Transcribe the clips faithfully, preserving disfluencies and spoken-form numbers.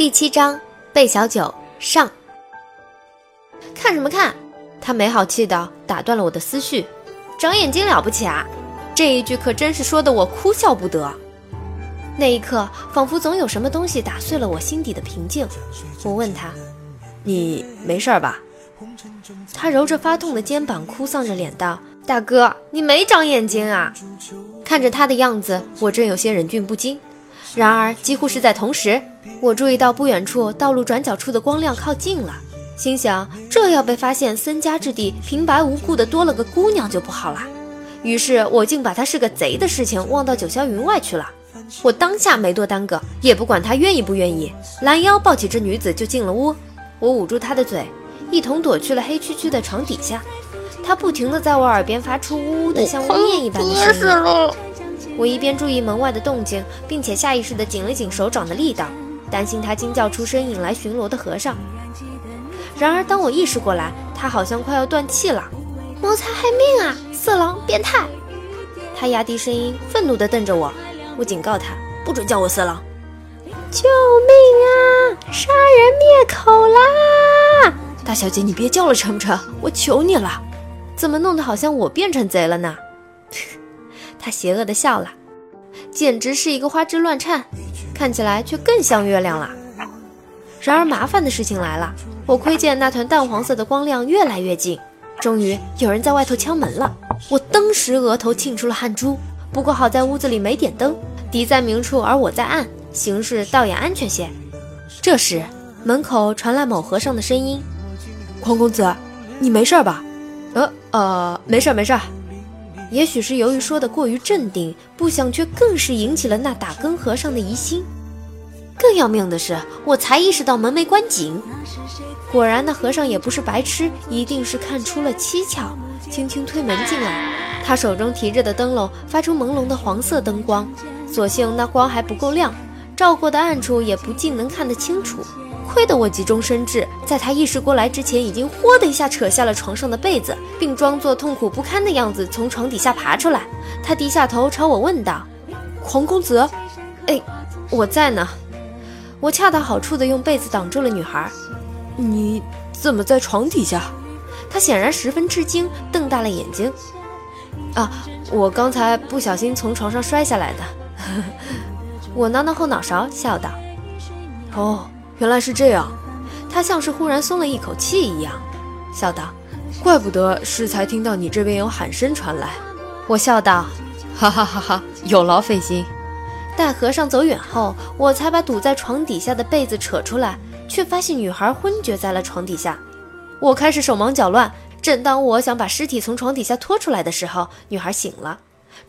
第七章，贝小九上。看什么看？他没好气的打断了我的思绪。长眼睛了不起啊！这一句可真是说得我哭笑不得。那一刻，仿佛总有什么东西打碎了我心底的平静。我问他：“你没事吧？”他揉着发痛的肩膀，哭丧着脸道：“大哥，你没长眼睛啊！”看着他的样子，我真有些忍俊不禁。然而，几乎是在同时，我注意到不远处道路转角处的光亮靠近了，心想这要被发现森家之地平白无故的多了个姑娘就不好了。于是我竟把她是个贼的事情忘到九霄云外去了。我当下没多耽搁，也不管她愿意不愿意，拦腰抱起这女子就进了屋。我捂住她的嘴，一同躲去了黑黢黢的床底下。她不停地在我耳边发出呜呜的像呜咽一般的声音。我一边注意门外的动静，并且下意识地紧了紧手掌的力道，担心他惊叫出声引来巡逻的和尚。然而当我意识过来，他好像快要断气了。谋财害命啊，色狼变态！他压低声音，愤怒地瞪着我。我警告他，不准叫我色狼。救命啊，杀人灭口啦！大小姐，你别叫了成不成？我求你了！怎么弄得好像我变成贼了呢？他邪恶地笑了，简直是一个花枝乱颤，看起来却更像月亮了。然而麻烦的事情来了，我窥见那团淡黄色的光亮越来越近，终于有人在外头敲门了。我登时额头沁出了汗珠，不过好在屋子里没点灯，敌在明处而我在暗，行事倒也安全些。这时门口传来某和尚的声音：匡公子，你没事吧？呃呃没事没事。也许是由于说的过于镇定，不想却更是引起了那打更和尚的疑心。更要命的是，我才意识到门没关紧。果然那和尚也不是白痴，一定是看出了蹊跷，轻轻推门进来。他手中提着的灯笼发出朦胧的黄色灯光，所幸那光还不够亮，照过的暗处也不尽能看得清楚。亏得我急中生智，在他意识过来之前，已经豁的一下扯下了床上的被子，并装作痛苦不堪的样子从床底下爬出来。他低下头朝我问道：匡公子？哎，我在呢。我恰到好处地用被子挡住了女孩。你怎么在床底下？她显然十分吃惊，瞪大了眼睛。啊，我刚才不小心从床上摔下来的。我挠挠后脑勺笑道：哦，原来是这样。他像是忽然松了一口气一样，笑道：怪不得适才听到你这边有喊声传来。我笑道：哈哈哈哈，有劳费心。待和尚走远后，我才把堵在床底下的被子扯出来，却发现女孩昏厥在了床底下。我开始手忙脚乱，正当我想把尸体从床底下拖出来的时候，女孩醒了。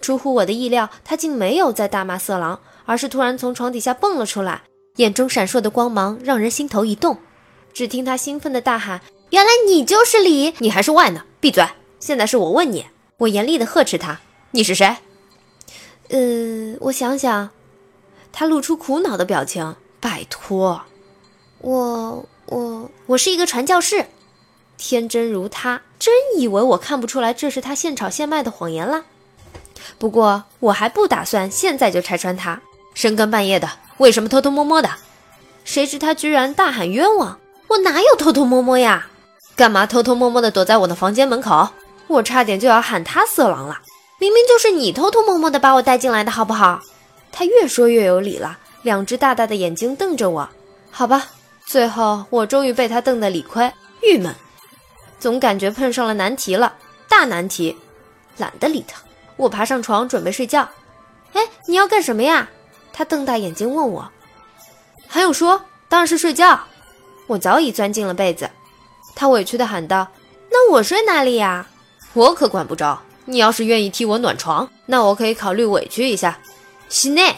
出乎我的意料，她竟没有在大骂色狼，而是突然从床底下蹦了出来，眼中闪烁的光芒让人心头一动。只听他兴奋地大喊：原来你就是李！你还是外呢，闭嘴！现在是我问你。我严厉地呵斥他：你是谁？呃我想想。他露出苦恼的表情：拜托，我我我是一个传教士。天真如他，真以为我看不出来这是他现炒现卖的谎言了？不过我还不打算现在就拆穿他。深更半夜的，为什么偷偷摸摸的？谁知他居然大喊冤枉！我哪有偷偷摸摸呀？干嘛偷偷摸摸的躲在我的房间门口？我差点就要喊他色狼了！明明就是你偷偷摸摸的把我带进来的，好不好？他越说越有理了，两只大大的眼睛瞪着我。好吧，最后我终于被他瞪得理亏，郁闷，总感觉碰上了难题了，大难题，懒得理他。我爬上床准备睡觉。哎，你要干什么呀？他瞪大眼睛问我。还用说？当然是睡觉。我早已钻进了被子。他委屈地喊道：那我睡哪里呀？我可管不着，你要是愿意替我暖床，那我可以考虑委屈一下。西内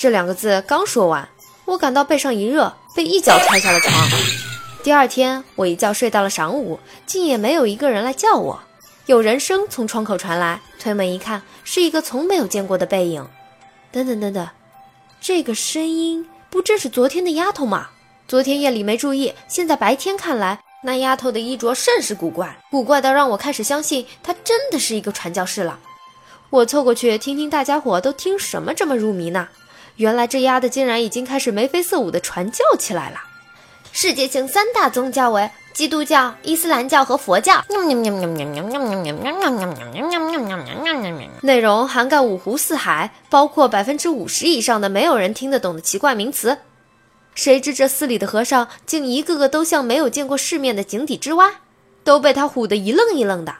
这两个字刚说完，我感到背上一热，被一脚踹下了床。第二天我一觉睡到了晌午，竟也没有一个人来叫我。有人声从窗口传来，推门一看，是一个从没有见过的背影。等等等等，这个声音不正是昨天的丫头吗？昨天夜里没注意，现在白天看来，那丫头的衣着甚是古怪，古怪到让我开始相信她真的是一个传教士了。我凑过去听听大家伙都听什么这么入迷呢？原来这丫的竟然已经开始眉飞色舞的传教起来了。世界性三大宗教为基督教、伊斯兰教和佛教，内容涵盖五湖四海，包括 百分之五十 以上的没有人听得懂的奇怪名词。谁知这寺里的和尚竟一个个都像没有见过世面的井底之蛙，都被他唬得一愣一愣的。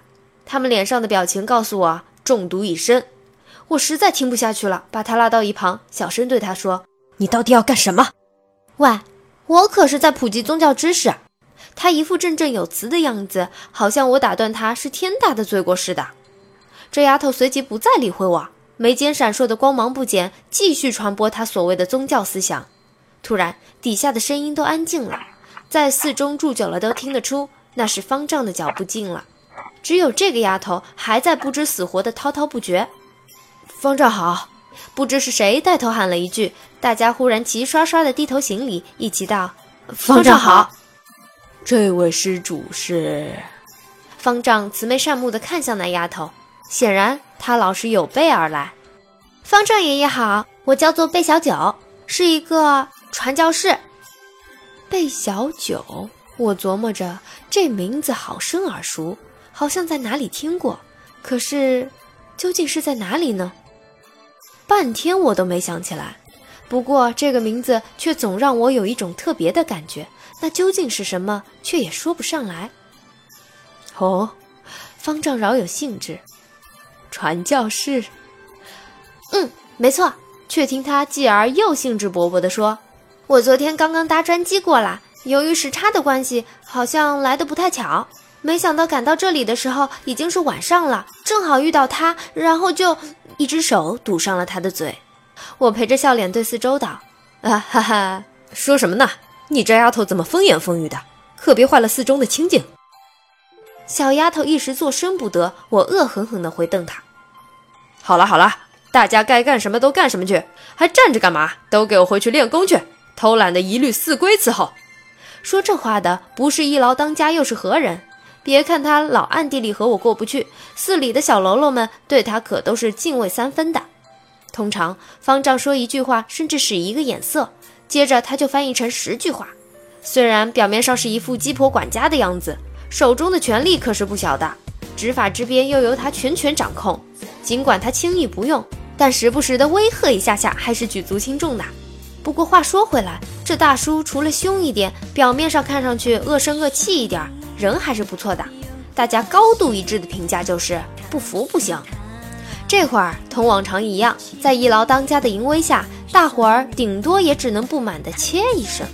他们脸上的表情告诉我中毒已深。我实在听不下去了，把他拉到一旁，小声对他说：你到底要干什么？喂，我可是在普及宗教知识。他一副振振有词的样子，好像我打断他是天大的罪过似的。这丫头随即不再理会我，眉间闪烁的光芒不减，继续传播她所谓的宗教思想。突然底下的声音都安静了，在寺中住久了都听得出，那是方丈的脚步近了。只有这个丫头还在不知死活的滔滔不绝。方丈好！不知是谁带头喊了一句，大家忽然齐刷刷的低头行礼，一起道：方丈好！这位施主是……方丈慈眉善目地看向那丫头，显然她老是有备而来。方丈爷爷好，我叫做贝小九，是一个传教士。贝小九，我琢磨着这名字好生耳熟，好像在哪里听过，可是究竟是在哪里呢？半天我都没想起来。不过这个名字却总让我有一种特别的感觉，那究竟是什么却也说不上来。哦，方丈饶有兴致。传教士？嗯，没错。却听他继而又兴致勃勃地说：我昨天刚刚搭专机过来，由于时差的关系，好像来得不太巧，没想到赶到这里的时候已经是晚上了，正好遇到他，然后就一只手堵上了他的嘴。我陪着笑脸对四周道：啊哈哈，说什么呢？你这丫头怎么风言风语的，可别坏了寺中的清静。小丫头一时作声不得，我恶狠狠地回瞪她：好了好了，大家该干什么都干什么去，还站着干嘛？都给我回去练功去，偷懒的一律寺规伺候。说这话的不是一牢当家又是何人？别看他老暗地里和我过不去，寺里的小喽啰们对他可都是敬畏三分的。通常方丈说一句话，甚至使一个眼色，接着他就翻译成十句话。虽然表面上是一副鸡婆管家的样子，手中的权力可是不小的，执法之鞭又由他全权掌控。尽管他轻易不用，但时不时的威吓一下下还是举足轻重的。不过话说回来，这大叔除了凶一点，表面上看上去恶声恶气一点，人还是不错的。大家高度一致的评价就是不服不行。这会儿同往常一样，在一牢当家的淫威下，大伙儿顶多也只能不满的切一声，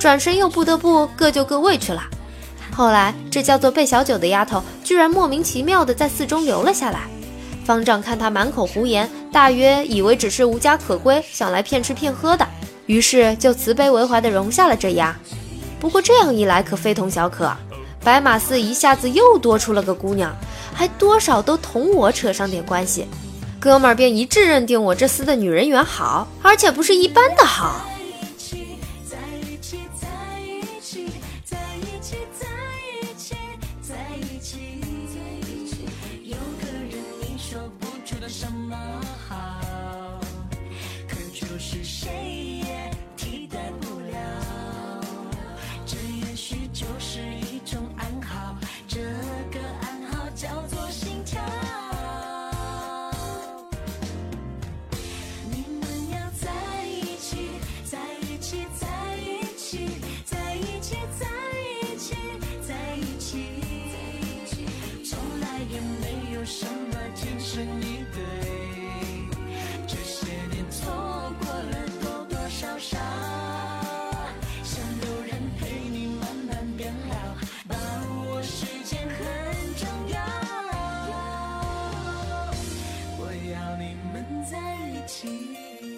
转身又不得不各就各位去了。后来这叫做贝小九的丫头居然莫名其妙的在寺中留了下来。方丈看他满口胡言，大约以为只是无家可归，想来骗吃骗喝的，于是就慈悲为怀地容下了这丫。不过这样一来可非同小可，白马寺一下子又多出了个姑娘，还多少都同我扯上点关系。哥们儿便一致认定我这厮的女人缘好，而且不是一般的好。要你们在一起。